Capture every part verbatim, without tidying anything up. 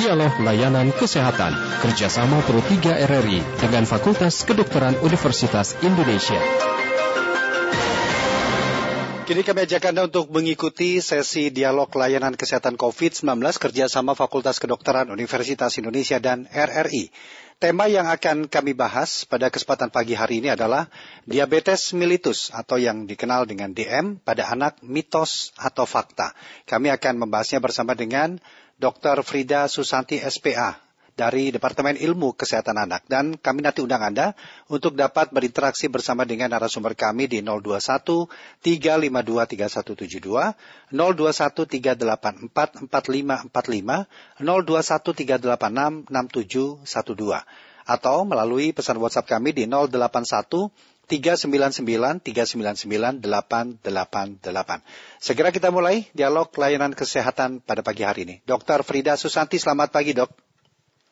Dialog Layanan Kesehatan kerjasama Pro tiga R R I dengan Fakultas Kedokteran Universitas Indonesia. Kini kami ajak Anda untuk mengikuti sesi dialog layanan kesehatan covid sembilan belas kerjasama Fakultas Kedokteran Universitas Indonesia dan R R I. Tema yang akan kami bahas pada kesempatan pagi hari ini adalah diabetes mellitus atau yang dikenal dengan D M pada anak, mitos atau fakta. Kami akan membahasnya bersama dengan dokter Frida Susanti S P A dari Departemen Ilmu Kesehatan Anak. Dan kami nanti undang Anda untuk dapat berinteraksi bersama dengan narasumber kami di nol dua satu tiga lima dua tiga satu tujuh dua, nol dua satu tiga delapan empat empat lima empat lima, nol dua satu tiga delapan enam enam tujuh satu dua, atau melalui pesan WhatsApp kami di nol delapan satu tiga sembilan sembilan tiga sembilan sembilan delapan delapan delapan. Segera kita mulai dialog layanan kesehatan pada pagi hari ini. dokter Frida Susanti, selamat pagi, Dok.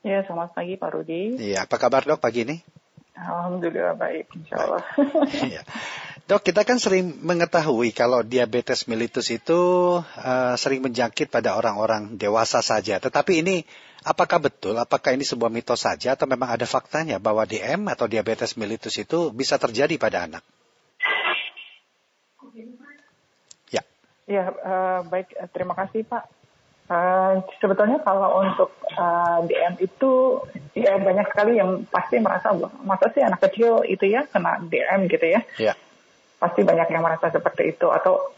Ya, selamat pagi Pak Rudi. Iya, apa kabar Dok pagi ini? Alhamdulillah baik, insya Allah. Iya. Dok, kita kan sering mengetahui kalau diabetes mellitus itu uh, sering menjangkit pada orang-orang dewasa saja. Tetapi ini apakah betul? Apakah ini sebuah mitos saja atau memang ada faktanya bahwa D M atau diabetes mellitus itu bisa terjadi pada anak? Ya. Ya, uh, baik. Terima kasih Pak. Uh, sebetulnya kalau untuk uh, D M itu ya banyak sekali yang pasti merasa masa sih anak kecil itu ya kena D M gitu ya. Yeah. Pasti banyak yang merasa seperti itu, atau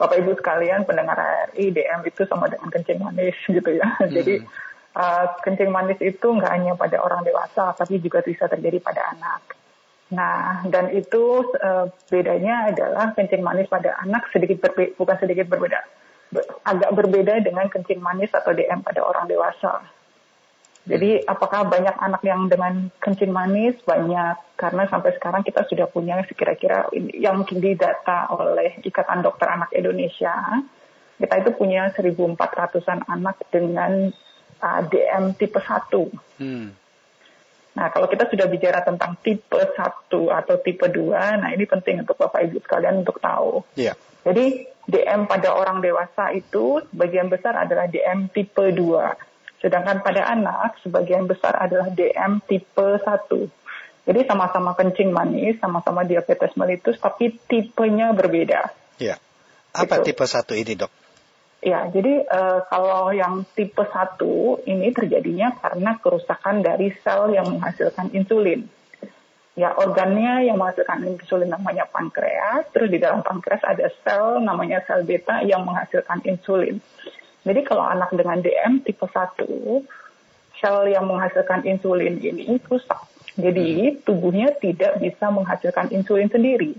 Bapak Ibu sekalian pendengar R R I, D M itu sama dengan kencing manis gitu ya. Mm. Jadi uh, kencing manis itu nggak hanya pada orang dewasa tapi juga bisa terjadi pada anak. Nah, dan itu uh, bedanya adalah kencing manis pada anak sedikit berbe- bukan sedikit berbeda. agak berbeda dengan kencing manis atau D M pada orang dewasa. Jadi apakah banyak anak yang dengan kencing manis? Banyak, karena sampai sekarang kita sudah punya kira-kira yang didata oleh Ikatan Dokter Anak Indonesia, kita itu punya seribu empat ratusan anak dengan uh, D M tipe satu. Hmm. Nah, kalau kita sudah bicara tentang tipe satu atau tipe dua, nah ini penting untuk Bapak Ibu sekalian untuk tahu. Yeah. Jadi D M pada orang dewasa itu sebagian besar adalah D M tipe dua. Sedangkan pada anak sebagian besar adalah D M tipe satu. Jadi sama-sama kencing manis, sama-sama diabetes mellitus, tapi tipenya berbeda. Ya. Apa gitu. Tipe satu ini, Dok? Ya, jadi uh, kalau yang tipe satu ini terjadinya karena kerusakan dari sel yang menghasilkan insulin. Ya, organnya yang menghasilkan insulin namanya pankreas, terus di dalam pankreas ada sel namanya sel beta yang menghasilkan insulin. Jadi kalau anak dengan D M tipe satu, sel yang menghasilkan insulin ini rusak. Jadi tubuhnya tidak bisa menghasilkan insulin sendiri.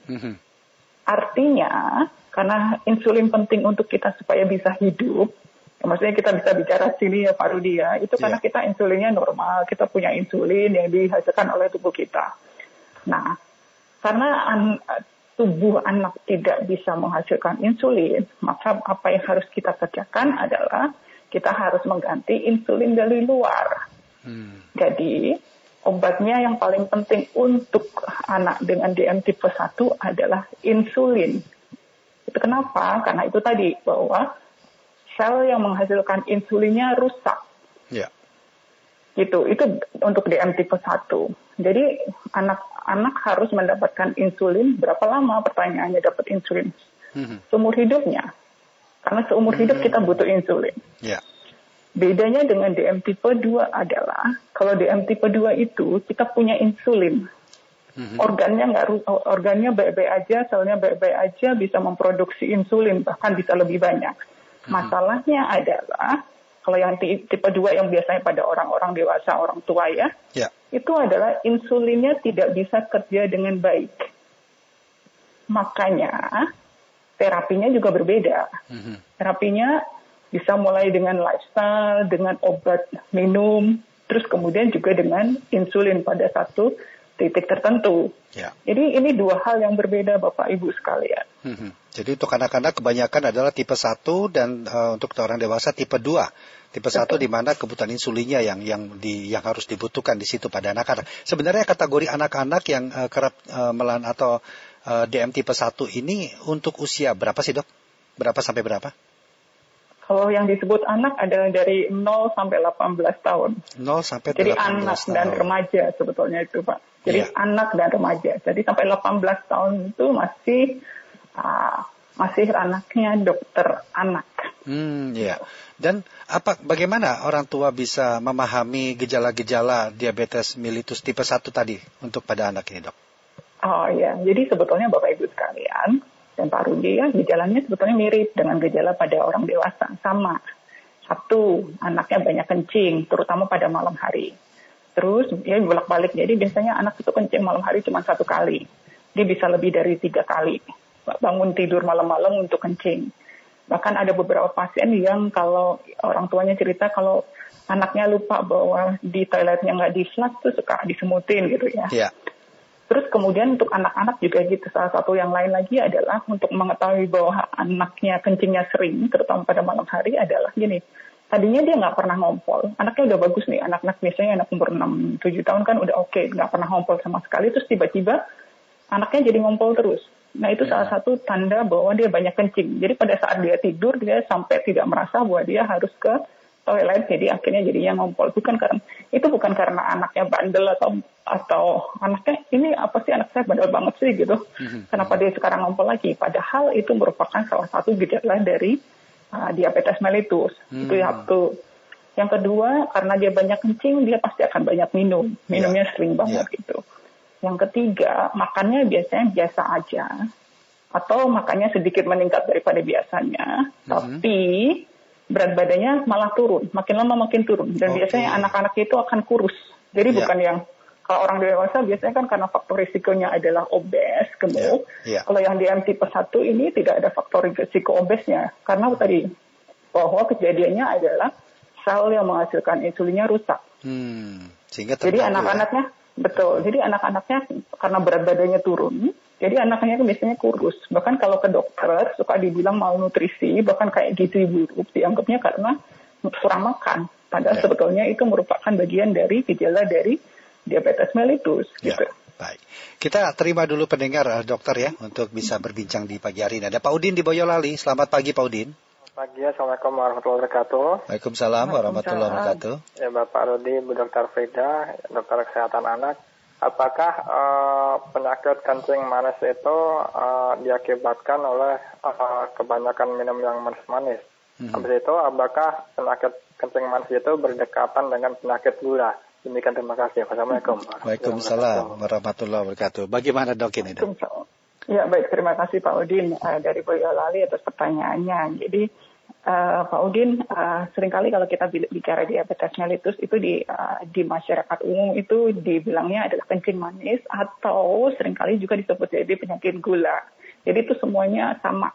Artinya, karena insulin penting untuk kita supaya bisa hidup, maksudnya kita bisa bicara sini ya Pak Rudi ya, itu karena yeah. kita insulinnya normal, kita punya insulin yang dihasilkan oleh tubuh kita. Nah, karena an- tubuh anak tidak bisa menghasilkan insulin, maka apa yang harus kita kerjakan adalah kita harus mengganti insulin dari luar. Hmm. Jadi obatnya yang paling penting untuk anak dengan D M tipe satu adalah insulin. Itu kenapa? Karena itu tadi bahwa sel yang menghasilkan insulinnya rusak. Ya. Gitu, itu untuk D M tipe satu. Jadi anak-anak harus mendapatkan insulin berapa lama? Pertanyaannya, dapat insulin mm-hmm. seumur hidupnya. Karena seumur mm-hmm. hidup kita butuh insulin. Ya. Bedanya dengan D M tipe dua adalah kalau D M tipe dua itu kita punya insulin. Mm-hmm. Organnya nggak, organnya baik-baik aja, selnya baik-baik aja bisa memproduksi insulin, bahkan bisa lebih banyak. Masalahnya adalah kalau yang tipe dua yang biasanya pada orang-orang dewasa, orang tua ya, ya, itu adalah insulinnya tidak bisa kerja dengan baik. Makanya terapinya juga berbeda. Uh-huh. Terapinya bisa mulai dengan lifestyle, dengan obat minum, terus kemudian juga dengan insulin pada satu titik tertentu. Ya. Jadi ini dua hal yang berbeda Bapak Ibu sekalian. Hmm, jadi untuk anak-anak kebanyakan adalah tipe satu dan uh, untuk orang dewasa tipe dua. Tipe satu di mana kebutuhan insulinnya yang yang di yang harus dibutuhkan di situ pada anak-anak. Sebenarnya kategori anak-anak yang uh, kerap uh, melan atau uh, D M tipe satu ini untuk usia berapa sih Dok? Berapa sampai berapa? Kalau yang disebut anak adalah dari nol sampai delapan belas tahun. nol sampai delapan belas Jadi anak tahun. Dan remaja sebetulnya itu, Pak. Jadi yeah. anak dan remaja. Jadi sampai delapan belas tahun itu masih uh, masih anaknya dokter anak. Hmm, iya. Yeah. Dan apa bagaimana orang tua bisa memahami gejala-gejala diabetes mellitus tipe satu tadi untuk pada anak ini, Dok? Oh iya. Yeah. Jadi sebetulnya Bapak Ibu sekalian, dan Pak Rudi ya, gejalanya sebetulnya mirip dengan gejala pada orang dewasa, sama. Satu, anaknya banyak kencing, terutama pada malam hari. Terus dia ya, bolak-balik, jadi biasanya anak itu kencing malam hari cuma satu kali. Dia bisa lebih dari tiga kali, bangun tidur malam-malam untuk kencing. Bahkan ada beberapa pasien yang kalau orang tuanya cerita kalau anaknya lupa bahwa di toiletnya nggak di-flush tuh suka disemutin gitu ya. Iya. Terus kemudian untuk anak-anak juga gitu, salah satu yang lain lagi adalah untuk mengetahui bahwa anaknya kencingnya sering, terutama pada malam hari adalah gini, tadinya dia nggak pernah ngompol, anaknya udah bagus nih, anak-anak biasanya anak umur enam tujuh tahun kan udah oke, okay, nggak pernah ngompol sama sekali, terus tiba-tiba anaknya jadi ngompol terus. Nah itu ya. Salah satu tanda bahwa dia banyak kencing, jadi pada saat dia tidur dia sampai tidak merasa bahwa dia harus ke toilet, jadi akhirnya jadinya ngompol. Bukan karena itu bukan karena anaknya bandel atau atau anaknya ini apa sih anak saya bandel banget sih gitu. Mm-hmm. Kenapa dia sekarang ngompol lagi? Padahal itu merupakan salah satu gejala dari uh, diabetes mellitus. Mm-hmm. Itu satu. Yang kedua, karena dia banyak kencing, dia pasti akan banyak minum. Minumnya yeah. sering banget yeah. gitu. Yang ketiga, makannya biasanya biasa aja atau makannya sedikit meningkat daripada biasanya, mm-hmm. tapi berat badannya malah turun, makin lama makin turun. Dan okay. biasanya anak-anak itu akan kurus. Jadi yeah. bukan yang, kalau orang dewasa biasanya kan karena faktor risikonya adalah obes, gemuk. Yeah. Yeah. Kalau yang D M tipe satu ini tidak ada faktor risiko obesnya. Karena tadi bahwa kejadiannya adalah sel yang menghasilkan insulinnya rusak. Hmm. Sehingga jadi anak-anaknya, ya. betul. Jadi anak-anaknya karena berat badannya turun, jadi anaknya biasanya kurus. Bahkan kalau ke dokter suka dibilang malnutrisi, bahkan kayak gizi buruk dianggapnya karena kurang makan. Padahal ya. sebetulnya itu merupakan bagian dari gejala dari diabetes mellitus. Ya. Gitu. Baik, kita terima dulu pendengar dokter ya untuk bisa berbincang di pagi hari ini. Ada Pak Udin di Boyolali. Selamat pagi Pak Udin. Selamat pagi, assalamualaikum warahmatullahi wabarakatuh. Waalaikumsalam warahmatullahi wabarakatuh. Ya Bapak Rudi, Bu Dokter Frida, Dokter Kesehatan Anak. Apakah uh, penyakit kencing manis itu uh, diakibatkan oleh uh, kebanyakan minum yang manis-manis? Mm-hmm. Habis itu, apakah penyakit kencing manis itu berdekatan dengan penyakit gula? Demikian, terima kasih. Wassalamualaikum. Waalaikumsalam warahmatullahi wabarakatuh. Bagaimana dok ini? Dok? Ya baik, terima kasih Pak Udin uh, dari Boyolali atas pertanyaannya. Jadi uh, Pak Udin, uh, seringkali kalau kita bicara diabetes mellitus itu di uh, di masyarakat umum itu dibilangnya adalah kencing manis atau seringkali juga disebut jadi penyakit gula. Jadi itu semuanya sama.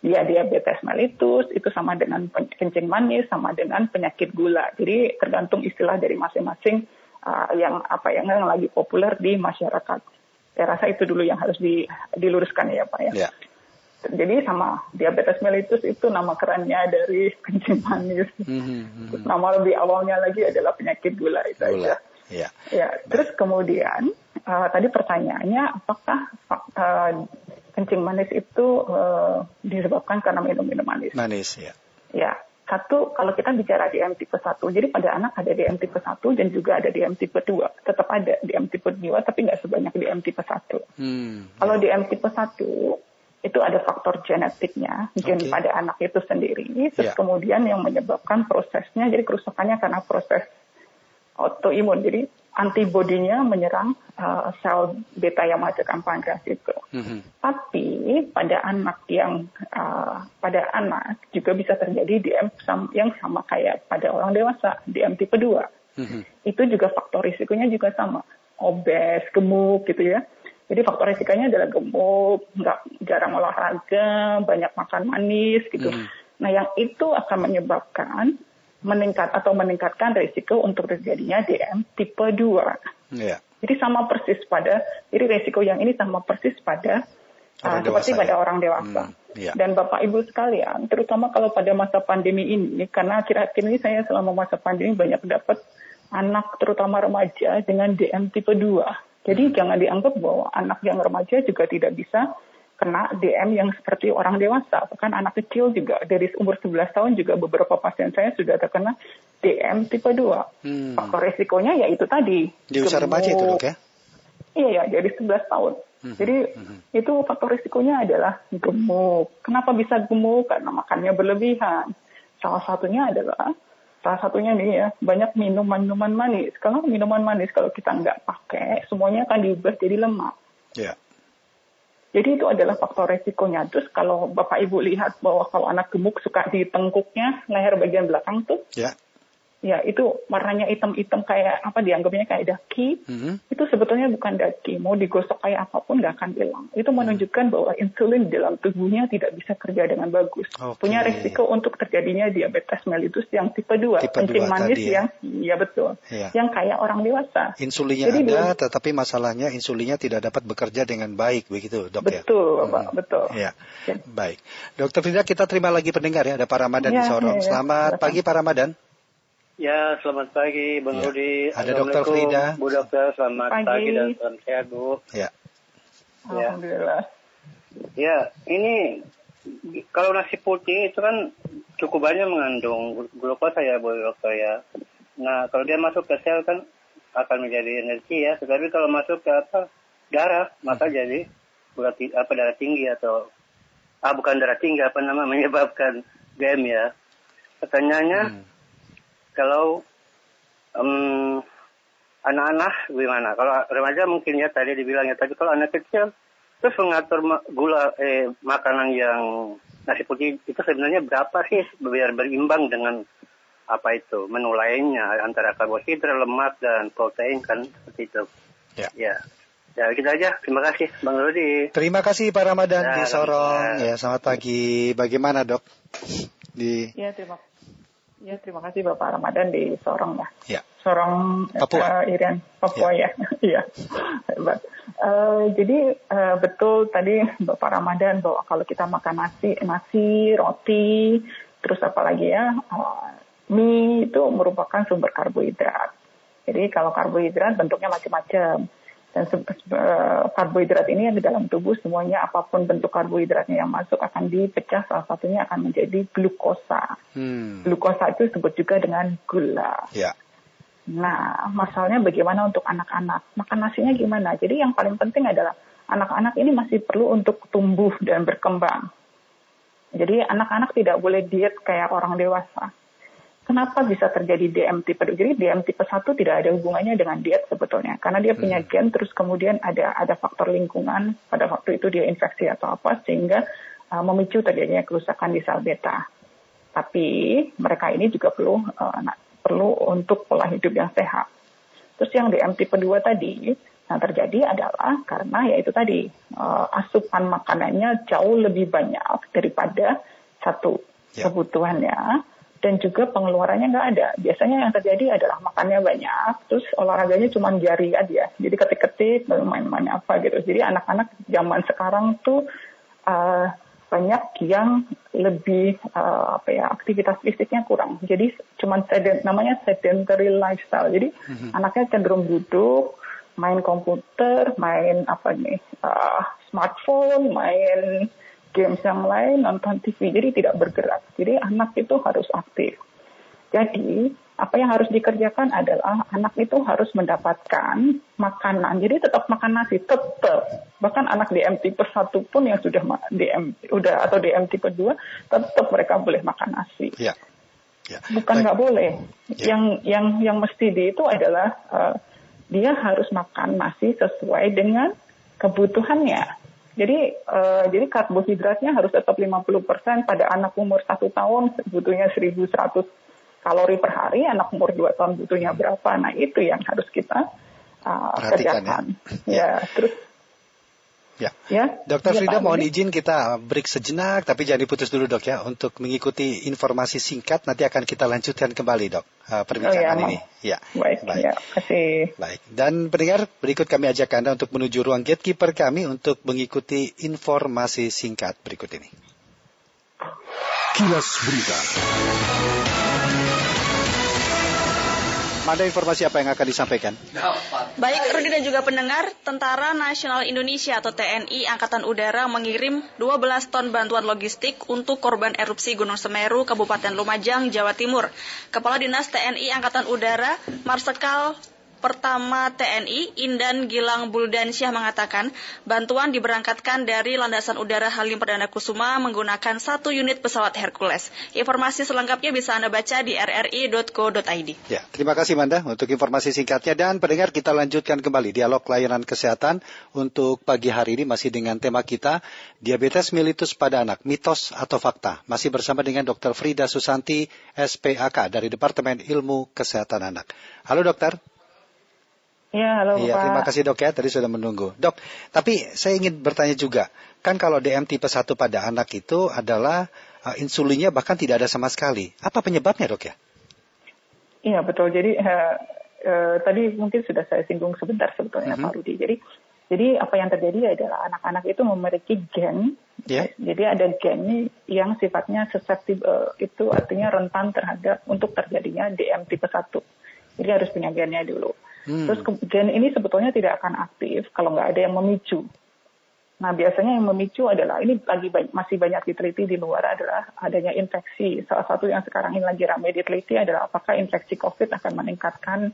Ya diabetes mellitus itu sama dengan kencing manis, sama dengan penyakit gula. Jadi tergantung istilah dari masing-masing uh, yang apa yang, yang lagi populer di masyarakat. Saya rasa itu dulu yang harus di, diluruskan ya Pak ya. ya. Jadi sama diabetes mellitus itu nama kerennya dari kencing manis. Mm-hmm. Terus nama lebih awalnya lagi adalah penyakit gula itu gula. aja. Ya. Ya. Terus kemudian uh, tadi pertanyaannya apakah uh, kencing manis itu uh, disebabkan karena minum-minum manis? Manis ya. Ya. Satu, kalau kita bicara D M tipe satu, jadi pada anak ada D M tipe satu dan juga ada D M tipe dua. Tetap ada D M tipe dua, tapi nggak sebanyak D M tipe satu. Hmm, kalau ya. D M tipe satu, itu ada faktor genetiknya, gen okay. pada anak itu sendiri. Terus yeah. kemudian yang menyebabkan prosesnya, jadi kerusakannya karena proses autoimun. Jadi antibodinya menyerang uh, sel beta yang menghasilkan pankreas itu. Mm-hmm. Tapi pada anak yang uh, pada anak juga bisa terjadi D M yang sama kayak pada orang dewasa, D M tipe dua. Mm-hmm. Itu juga faktor risikonya juga sama, obes, gemuk gitu ya. Jadi faktor risikonya adalah gemuk, nggak jarang olahraga, banyak makan manis gitu. Mm-hmm. Nah yang itu akan menyebabkan meningkat atau meningkatkan risiko untuk terjadinya D M tipe dua. Yeah. Jadi sama persis pada, jadi risiko yang ini sama persis pada uh, seperti pada ya. orang dewasa. Hmm. Yeah. Dan Bapak Ibu sekalian, terutama kalau pada masa pandemi ini, karena akhir-akhir ini saya selama masa pandemi banyak dapat anak terutama remaja dengan D M tipe dua. Jadi hmm. jangan dianggap bahwa anak yang remaja juga tidak bisa kena D M yang seperti orang dewasa, bahkan anak kecil juga dari umur sebelas tahun juga beberapa pasien saya sudah terkena D M tipe dua. Hmm. Faktor resikonya ya itu tadi. Di usia remaja itu, Dok, ya? Iya, ya, dari sebelas tahun. Hmm. Jadi hmm. itu faktor risikonya adalah gemuk. Kenapa bisa gemuk? Karena makannya berlebihan. Salah satunya adalah Salah satunya nih ya, banyak minuman-minuman manis. Kalau minuman manis, kalau kita nggak pakai, semuanya akan diubah jadi lemak. Yeah. Jadi itu adalah faktor resikonya. Terus kalau Bapak Ibu lihat bahwa kalau anak gemuk suka di tengkuknya, leher bagian belakang tuh, yeah. ya itu warnanya hitam-hitam kayak apa dianggapnya kayak daki, mm-hmm. itu sebetulnya bukan daki. Mau digosok kayak apapun nggak akan hilang. Itu menunjukkan bahwa insulin di dalam tubuhnya tidak bisa kerja dengan bagus. Okay. Punya resiko untuk terjadinya diabetes mellitus yang tipe dua, kencing manis tadi, ya? yang ya betul, ya. yang kayak orang dewasa. Insulinnya Jadi, ada, dia, tetapi masalahnya insulinnya tidak dapat bekerja dengan baik, begitu, Dok, ya? Betul, Pak, hmm. betul. Ya. Ya. Baik, Dokter Frida, kita terima lagi pendengar ya. Ada Pak Ramadan ya, di Sorong. Ya, Selamat ya. pagi, Pak Ramadan. Ya, selamat pagi, Bang Rudi. Ya. Ada Dokter Frida. Bu Dokter, selamat pagi, pagi dan selamat sehat, Bu. Ya. Alhamdulillah. Ya, ini kalau nasi putih itu kan cukup banyak mengandung glukosa ya, Bu Dokter ya. Nah, kalau dia masuk ke sel kan akan menjadi energi ya. Tetapi kalau masuk ke apa darah, maka hmm. jadi bulat apa darah tinggi atau ah bukan darah tinggi apa nama menyebabkan G M ya. Pertanyaannya. Hmm. Kalau um, anak-anak gimana? Kalau remaja mungkin ya tadi dibilangnya, tapi kalau anak kecil terus mengatur gula eh, makanan yang nasi putih itu sebenarnya berapa sih biar berimbang dengan apa itu menu lainnya antara karbohidrat, lemak dan protein kan seperti itu. Ya. Ya. Ya, kita aja. Terima kasih, Bang Rudi. Terima kasih Pak Ramadan ya, di Sorong. Ya, selamat pagi. Bagaimana, Dok? Di Ya, terima kasih. Ya, terima kasih Bapak Ramadan di Sorong ya. ya. Sorong Papua, uh, Irian, Papua ya. Iya. Hebat. Uh, jadi uh, betul tadi Bapak Ramadan bahwa kalau kita makan nasi, nasi, roti, terus apalagi ya, uh, mie itu merupakan sumber karbohidrat. Jadi kalau karbohidrat bentuknya macam-macam. Dan uh, karbohidrat ini yang di dalam tubuh semuanya apapun bentuk karbohidratnya yang masuk akan dipecah, salah satunya akan menjadi glukosa. Hmm. Glukosa itu disebut juga dengan gula. Yeah. Nah, masalahnya bagaimana untuk anak-anak? Makan nasinya gimana? Jadi yang paling penting adalah anak-anak ini masih perlu untuk tumbuh dan berkembang. Jadi anak-anak tidak boleh diet kayak orang dewasa. Kenapa bisa terjadi D M tipe dua? Jadi D M tipe satu tidak ada hubungannya dengan diet sebetulnya. Karena dia punya gen, terus kemudian ada ada faktor lingkungan, pada waktu itu dia infeksi atau apa, sehingga uh, memicu terjadinya kerusakan di sel beta. Tapi mereka ini juga perlu uh, perlu untuk pola hidup yang sehat. Terus yang D M tipe dua tadi, yang nah terjadi adalah karena yaitu tadi, uh, asupan makanannya jauh lebih banyak daripada satu ya. kebutuhannya. Dan juga pengeluarannya nggak ada. Biasanya yang terjadi adalah makannya banyak, terus olahraganya cuma jari aja. Jadi ketik-ketik, main-main apa gitu. Jadi anak-anak zaman sekarang tuh uh, banyak yang lebih uh, apa ya aktivitas fisiknya kurang. Jadi cuma sedent, namanya sedentary lifestyle. Jadi mm-hmm. anaknya cenderung duduk, main komputer, main apa nih uh, smartphone, main games yang lain, nonton T V, jadi tidak bergerak. Jadi anak itu harus aktif. Jadi apa yang harus dikerjakan adalah anak itu harus mendapatkan makanan. Jadi tetap makan nasi, tetap. Bahkan anak D M tipe satu pun yang sudah D M udah atau D M tipe dua, tetap mereka boleh makan nasi. Ya. Ya. Bukan nggak boleh. Ya. Yang yang yang mesti di itu adalah uh, dia harus makan nasi sesuai dengan kebutuhannya. Jadi uh, jadi karbohidratnya harus tetap lima puluh persen pada anak umur satu tahun butuhnya seribu seratus kalori per hari, anak umur dua tahun butuhnya berapa. Nah, itu yang harus kita uh, perhatikan. Kerjakan. Ya, ya. terus Ya, ya. Dokter ya, Frida, mohon izin kita break sejenak, tapi jangan diputus dulu, Dok, ya, untuk mengikuti informasi singkat. Nanti akan kita lanjutkan kembali, Dok, uh, perbincangan oh, ya. ini. Ya, baik, baik. Ya, kasih. Baik. Dan pendengar, berikut kami ajak Anda untuk menuju ruang gatekeeper kami untuk mengikuti informasi singkat berikut ini. Kilas Berita. Ada informasi apa yang akan disampaikan? Baik, Rudi dan juga pendengar, Tentara Nasional Indonesia atau T N I Angkatan Udara mengirim dua belas ton bantuan logistik untuk korban erupsi Gunung Semeru, Kabupaten Lumajang, Jawa Timur. Kepala Dinas T N I Angkatan Udara, Marsikal Pertama T N I Indan Gilang Buldansyah mengatakan bantuan diberangkatkan dari Landasan Udara Halim Perdanakusuma menggunakan satu unit pesawat Hercules. Informasi selengkapnya bisa Anda baca di r r i dot co dot i d. Ya, terima kasih Manda untuk informasi singkatnya, dan pendengar kita lanjutkan kembali dialog layanan kesehatan untuk pagi hari ini masih dengan tema kita diabetes mellitus pada anak, mitos atau fakta. Masih bersama dengan dokter Frida Susanti S P A K dari Departemen Ilmu Kesehatan Anak. Halo dokter. Ya, halo ya, Pak. Terima kasih dok ya, tadi sudah menunggu. Dok, tapi saya ingin bertanya juga, kan kalau D M tipe satu pada anak itu adalah uh, insulinnya bahkan tidak ada sama sekali. Apa penyebabnya dok ya? Iya betul, jadi uh, uh, tadi mungkin sudah saya singgung sebentar sebetulnya mm-hmm. Pak Rudi. Jadi, jadi apa yang terjadi adalah anak-anak itu memiliki gen, yeah. Jadi ada gen yang sifatnya susceptible, uh, itu artinya rentan terhadap untuk terjadinya D M tipe satu. Jadi harus punya gennya dulu. Hmm. Terus gen ini sebetulnya tidak akan aktif kalau nggak ada yang memicu. Nah biasanya yang memicu adalah, ini lagi banyak, masih banyak diteliti di luar adalah adanya infeksi. Salah satu yang sekarang ini lagi ramai diteliti adalah apakah infeksi COVID akan meningkatkan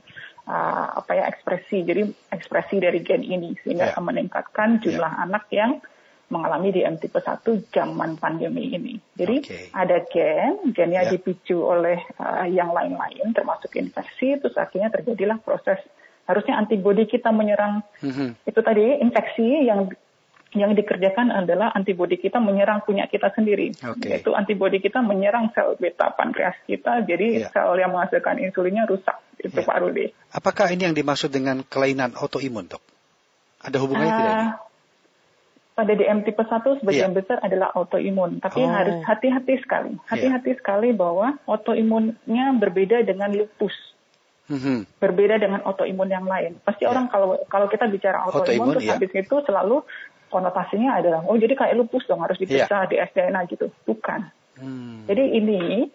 uh, apa ya ekspresi. Jadi ekspresi dari gen ini sehingga yeah. akan meningkatkan jumlah yeah. anak yang mengalami D M tipe satu zaman pandemi ini. Jadi okay. ada gen, gennya yeah. dipicu oleh uh, yang lain-lain termasuk infeksi, terus akhirnya terjadilah proses. Harusnya antibodi kita menyerang mm-hmm. itu tadi infeksi yang yang dikerjakan adalah antibodi kita menyerang punya kita sendiri. Okay. Yaitu antibodi kita menyerang sel beta pankreas kita, jadi yeah. sel yang menghasilkan insulinnya rusak. Itu yeah. Pak Rudi. Apakah ini yang dimaksud dengan kelainan autoimun, dok? Ada hubungannya uh, tidak ini? Pada D M tipe satu sebagian yeah. besar adalah autoimun, tapi oh. harus hati-hati sekali. Hati-hati yeah. sekali bahwa autoimunnya berbeda dengan lupus. Mm-hmm. Berbeda dengan autoimun yang lain. Pasti yeah. orang kalau kalau kita bicara autoimun, auto terus yeah. habis itu selalu konotasinya adalah, oh jadi kayak lupus dong harus diperiksa yeah. di D S D N A gitu. Bukan. Hmm. Jadi ini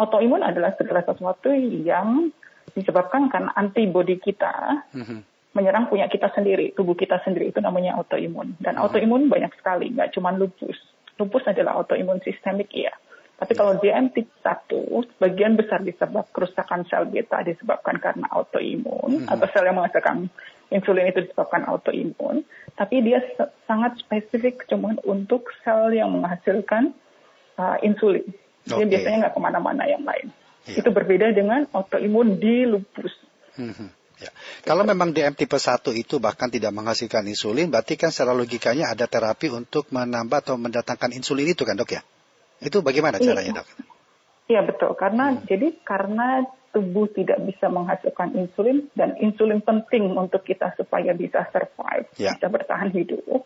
autoimun adalah segala sesuatu yang disebabkan karena antibodi kita mm-hmm. menyerang punya kita sendiri, tubuh kita sendiri, itu namanya autoimun. Dan mm-hmm. autoimun banyak sekali, nggak cuma lupus. Lupus adalah autoimun sistemik ya. Tapi kalau D M tipe satu, sebagian besar disebabkan kerusakan sel beta disebabkan karena autoimun, mm-hmm. atau sel yang menghasilkan insulin itu disebabkan autoimun. Tapi dia sangat spesifik cuma untuk sel yang menghasilkan uh, insulin. Okay. Dia biasanya nggak kemana-mana yang lain. Yeah. Itu berbeda dengan autoimun di lupus. Mm-hmm. Ya. Kalau memang D M tipe satu itu bahkan tidak menghasilkan insulin, berarti kan secara logikanya ada terapi untuk menambah atau mendatangkan insulin itu kan dok ya? Itu bagaimana caranya dok? Iya betul, karena hmm. jadi karena tubuh tidak bisa menghasilkan insulin dan insulin penting untuk kita supaya bisa survive, ya. Bisa bertahan hidup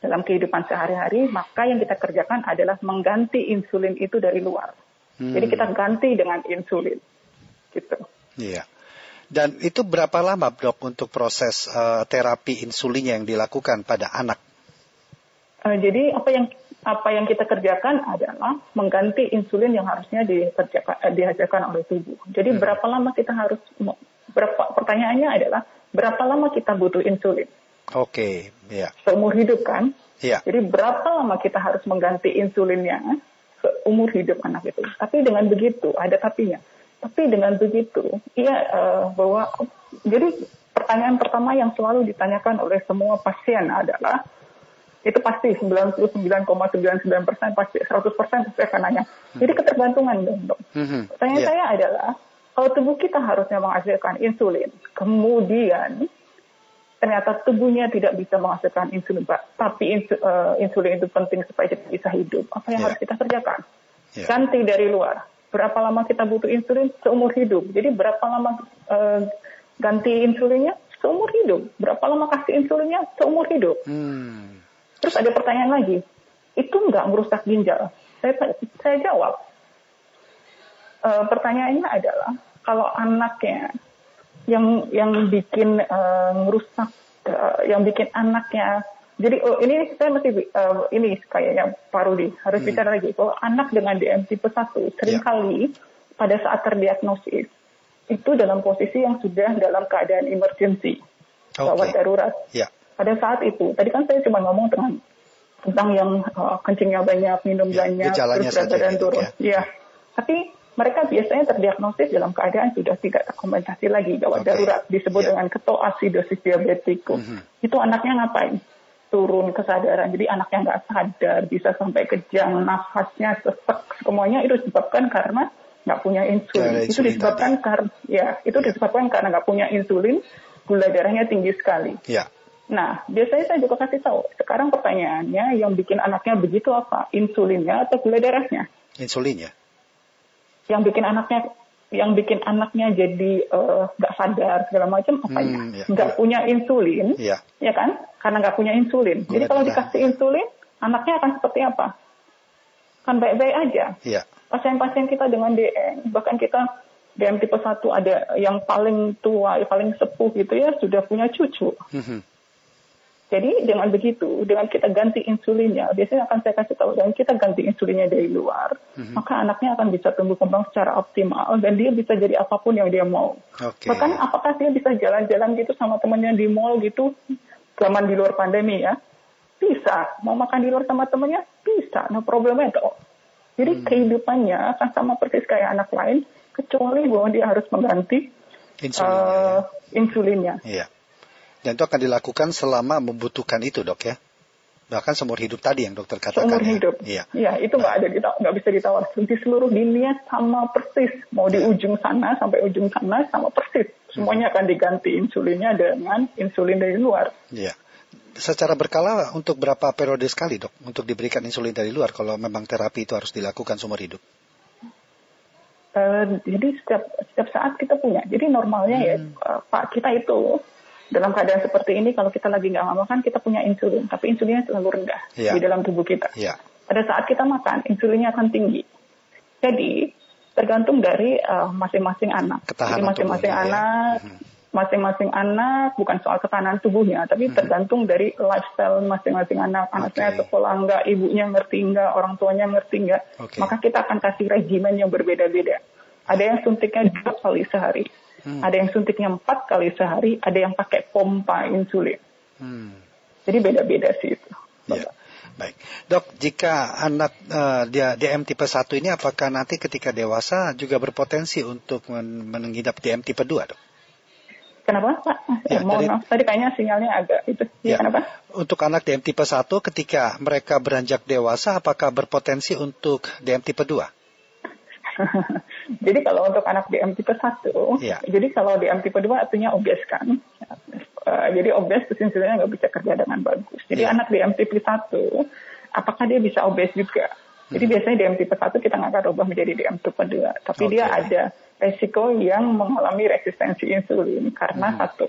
dalam kehidupan sehari-hari, maka yang kita kerjakan adalah mengganti insulin itu dari luar. Hmm. Jadi kita ganti dengan insulin, gitu. Iya. Dan itu berapa lama dok untuk proses uh, terapi insulinnya yang dilakukan pada anak? Uh, jadi apa yang apa yang kita kerjakan adalah mengganti insulin yang harusnya dikerjakan, dihasilkan oleh tubuh. Jadi hmm. berapa lama kita harus berapa? Pertanyaannya adalah berapa lama kita butuh insulin? Oke, okay. ya. Yeah. Seumur hidup kan? Iya. Yeah. Jadi berapa lama kita harus mengganti insulinnya seumur hidup anak itu? Tapi dengan begitu ada tapinya. Tapi dengan begitu, iya uh, bahwa jadi pertanyaan pertama yang selalu ditanyakan oleh semua pasien adalah itu pasti sembilan puluh sembilan koma sembilan sembilan persen pasti seratus persen saya akan nanya. Jadi ketergantungan dong dok. Mm-hmm. Pertanyaan yeah. saya adalah kalau tubuh kita harusnya menghasilkan insulin, kemudian ternyata tubuhnya tidak bisa menghasilkan insulin, tapi insu, uh, insulin itu penting supaya kita bisa hidup. Apa yang yeah. harus kita kerjakan? Yeah. Ganti dari luar. Berapa lama kita butuh insulin? Seumur hidup. Jadi berapa lama uh, ganti insulinnya? Seumur hidup. Berapa lama kasih insulinnya? Seumur hidup. Hmm. Terus ada pertanyaan lagi. Itu nggak merusak ginjal? Saya, saya jawab. Uh, pertanyaannya adalah, kalau anaknya yang yang bikin uh, merusak, uh, yang bikin anaknya... Jadi oh, ini saya masih uh, ini kayaknya Pak Rudi harus hmm. bicara lagi. Kalau anak dengan D M tipe satu seringkali yeah. pada saat terdiagnosis itu dalam posisi yang sudah dalam keadaan emergency, gawat okay. darurat. Yeah. Pada saat itu, tadi kan saya cuma ngomong tentang tentang yang uh, kencingnya banyak, minum yeah, banyak, terus berat badan turun. Ya. Yeah. Tapi mereka biasanya terdiagnosis dalam keadaan sudah tidak terkompensasi lagi, gawat okay. darurat, disebut yeah. dengan ketoasidosis diabetikum. Mm-hmm. Itu anaknya ngapain? Turun kesadaran, jadi anaknya nggak sadar, bisa sampai kejang, nafasnya sesek, semuanya itu disebabkan karena nggak punya insulin. Itu disebabkan karena, ya, itu disebabkan karena nggak punya insulin, gula darahnya tinggi sekali. Ya. Nah, biasanya saya juga kasih tahu. Sekarang pertanyaannya, yang bikin anaknya begitu apa? Insulinnya atau gula darahnya? Insulinnya. Yang bikin anaknya, yang bikin anaknya jadi nggak uh, sadar segala macam apanya? Hmm, ya, nggak ya. punya insulin, ya, ya kan? Karena nggak punya insulin. Gula jadi kalau darah. Dikasih insulin, anaknya akan seperti apa? Kan baik-baik aja. Iya. Pasien-pasien kita dengan D M, bahkan kita D M tipe satu ada yang paling tua, yang paling sepuh gitu ya, sudah punya cucu. Mm-hmm. Jadi dengan begitu, dengan kita ganti insulinnya, biasanya akan saya kasih tahu, dengan kita ganti insulinnya dari luar, mm-hmm. maka anaknya akan bisa tumbuh kembang secara optimal, dan dia bisa jadi apapun yang dia mau. Okay. Bahkan apakah dia bisa jalan-jalan gitu sama temannya di mall gitu, zaman di luar pandemi ya, bisa. Mau makan di luar sama temannya, bisa. Nah problemnya itu. Jadi hmm. kehidupannya akan sama persis kayak anak lain, kecuali bahwa dia harus mengganti insulinnya. Uh, insulinnya. Iya. Dan itu akan dilakukan selama membutuhkan itu dok ya? Bahkan seumur hidup tadi yang dokter katakan. Seumur hidup. Iya. Ya, itu nggak nah. ada ditaw- nggak bisa ditawar. Di seluruh dunia sama persis. Mau di ujung sana sampai ujung sana sama persis. Semuanya akan diganti insulinnya dengan insulin dari luar. Iya. Secara berkala untuk berapa periode sekali dok? Untuk diberikan insulin dari luar kalau memang terapi itu harus dilakukan seumur hidup? Uh, jadi setiap setiap saat kita punya. Jadi normalnya hmm. ya uh, Pak kita itu. Dalam keadaan seperti ini, kalau kita lagi nggak makan, kita punya insulin. Tapi insulinnya selalu rendah yeah. di dalam tubuh kita. Yeah. Pada saat kita makan, insulinnya akan tinggi. Jadi, tergantung dari uh, masing-masing anak. Jadi, masing-masing tubuhnya, anak, ya. masing-masing anak, bukan soal ketahanan tubuhnya, tapi tergantung dari lifestyle masing-masing anak. Anaknya okay. sekolah nggak, ibunya ngerti nggak, orang tuanya ngerti nggak. Okay. Maka kita akan kasih regimen yang berbeda-beda. Ada yang suntiknya dua kali sehari. Hmm. Ada yang suntiknya empat kali sehari, ada yang pakai pompa insulin. Hmm. Jadi beda-beda sih itu. Ya. Baik, dok, jika anak uh, dia D M tipe satu ini, apakah nanti ketika dewasa juga berpotensi untuk men- mengidap D M tipe dua, dok? Kenapa Pak? Ya, eh, mohon maaf, tadi kayaknya sinyalnya agak itu. Ya, kenapa? Untuk anak D M tipe satu, ketika mereka beranjak dewasa, apakah berpotensi untuk D M tipe dua? Jadi kalau untuk anak D M tipe satu, yeah. jadi kalau D M tipe dua artinya obes kan. Uh, jadi obes insulinnya nggak bisa kerja dengan bagus. Jadi yeah. anak D M tipe satu, apakah dia bisa obes juga? Hmm. Jadi biasanya D M tipe satu kita nggak akan ubah menjadi D M tipe dua. Tapi okay. dia ada resiko yang mengalami resistensi insulin karena hmm. satu.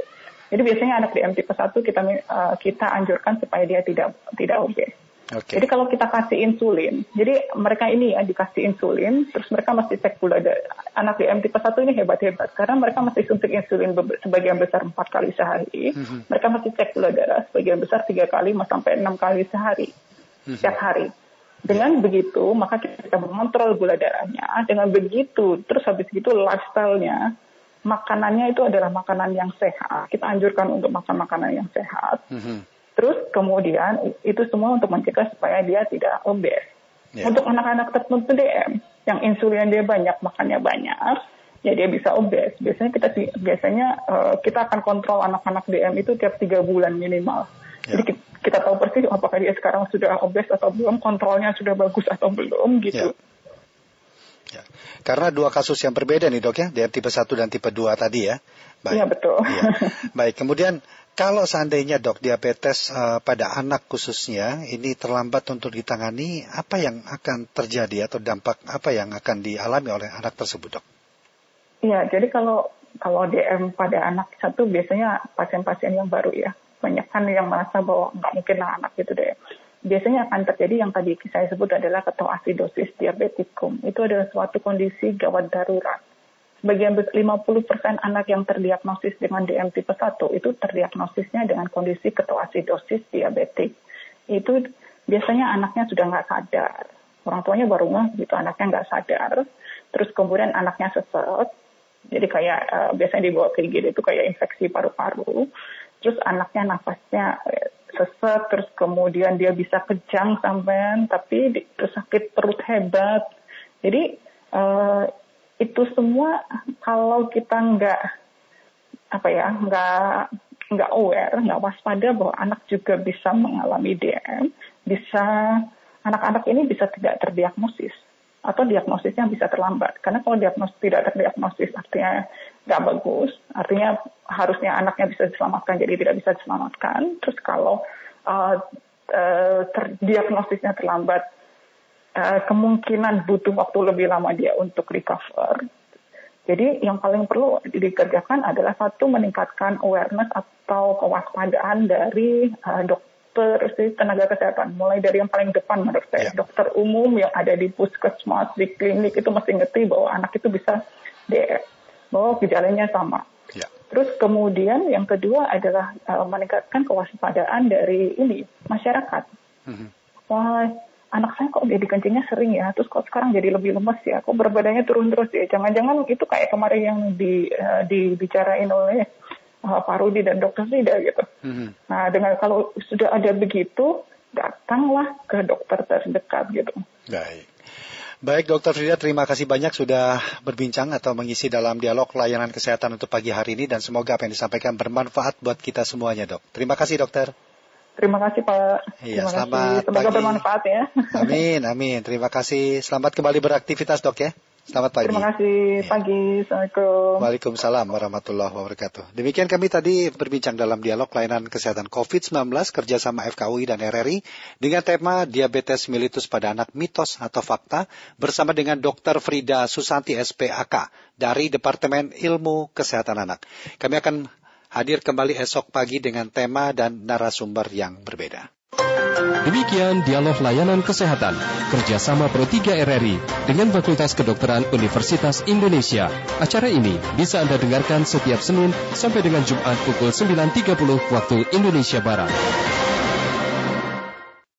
Jadi biasanya anak D M tipe satu kita uh, kita anjurkan supaya dia tidak tidak obes. Okay. Jadi kalau kita kasih insulin, jadi mereka ini ya dikasih insulin, terus mereka masih cek gula darah. Anak D M tipe satu ini hebat-hebat, karena mereka masih suntik insulin sebagian besar empat kali sehari, mm-hmm. mereka masih cek gula darah sebagian besar tiga kali, sampai enam kali sehari, mm-hmm. setiap hari. Dengan begitu, maka kita mengontrol gula darahnya, dengan begitu, terus habis itu lifestyle-nya, makanannya itu adalah makanan yang sehat, kita anjurkan untuk makan makanan yang sehat, mm-hmm. terus kemudian itu semua untuk mencegah supaya dia tidak obes. Yeah. Untuk anak-anak tertentu D M, yang insulin dia banyak, makannya banyak, ya dia bisa obes. Biasanya kita biasanya uh, kita akan kontrol anak-anak D M itu tiap tiga bulan minimal. Yeah. Jadi kita, kita tahu persis apakah dia sekarang sudah obes atau belum, kontrolnya sudah bagus atau belum gitu. Yeah. Ya. Karena dua kasus yang berbeda nih dok ya, D M tipe satu dan tipe dua tadi ya. Baik. Ya betul. Ya. Baik, kemudian kalau seandainya dok diabetes uh, pada anak khususnya ini terlambat untuk ditangani, apa yang akan terjadi atau dampak apa yang akan dialami oleh anak tersebut dok? Iya, jadi kalau kalau D M pada anak satu biasanya pasien-pasien yang baru ya, banyak kan yang merasa bahwa nggak mungkin lah anak gitu deh. Biasanya akan terjadi yang tadi saya sebut adalah ketoasidosis diabetikum. Itu adalah suatu kondisi gawat darurat. Sebagian lima puluh persen anak yang terdiagnosis dengan D M tipe satu itu terdiagnosisnya dengan kondisi ketoasidosis diabetik. Itu biasanya anaknya sudah nggak sadar. Orang tuanya baru nggak gitu, anaknya nggak sadar. Terus kemudian anaknya sesek, Jadi kayak uh, biasanya dibawa ke I G D itu kayak infeksi paru-paru, terus anaknya nafasnya sesak, terus kemudian dia bisa kejang sampean, tapi di, terus sakit perut hebat. Jadi uh, itu semua kalau kita nggak apa ya nggak nggak aware, nggak waspada bahwa anak juga bisa mengalami D M, bisa anak-anak ini bisa tidak terdiagnosis. Atau diagnosisnya bisa terlambat. Karena kalau diagnosis tidak terdiagnosis artinya nggak bagus, artinya harusnya anaknya bisa diselamatkan, jadi tidak bisa diselamatkan. Terus kalau uh, uh, terdiagnosisnya terlambat, uh, kemungkinan butuh waktu lebih lama dia untuk recover. Jadi yang paling perlu dikerjakan adalah satu, meningkatkan awareness atau kewaspadaan dari uh, dokter. Persis tenaga kesehatan, mulai dari yang paling depan menurut saya, ya. Dokter umum yang ada di puskesmas, di klinik itu mesti ngerti bahwa anak itu bisa D M, bahwa gejalanya sama. Ya. Terus kemudian yang kedua adalah uh, meningkatkan kewaspadaan dari ini masyarakat. Mm-hmm. Wah, anak saya kok jadi kencingnya sering ya, terus kok sekarang jadi lebih lemes ya, kok berbadanya turun terus ya. Jangan-jangan itu kayak kemarin yang di uh, dibicarain oleh Parudi dan dokter Frida gitu. Mm-hmm. Nah, dengan kalau sudah ada begitu, datanglah ke dokter terdekat gitu. Baik, baik dokter Frida, terima kasih banyak sudah berbincang atau mengisi dalam dialog layanan kesehatan untuk pagi hari ini dan semoga apa yang disampaikan bermanfaat buat kita semuanya, dok. Terima kasih, dokter. Terima kasih, Pak. Iya, selamat pagi. Semoga bermanfaat ya. Amin, amin. Terima kasih. Selamat kembali beraktivitas, dok ya. Selamat pagi. Terima kasih. Ya. Pagi. Assalamualaikum. Waalaikumsalam warahmatullahi wabarakatuh. Demikian kami tadi berbincang dalam dialog layanan kesehatan covid sembilan belas kerjasama F K U I dan R R I dengan tema diabetes mellitus pada anak, mitos atau fakta bersama dengan dokter Frida Susanti S P A K dari Departemen Ilmu Kesehatan Anak. Kami akan hadir kembali esok pagi dengan tema dan narasumber yang berbeda. Demikian dialog layanan kesehatan kerjasama Pro tiga R R I dengan Fakultas Kedokteran Universitas Indonesia. Acara ini bisa Anda dengarkan setiap Senin sampai dengan Jumat pukul sembilan tiga puluh waktu Indonesia Barat.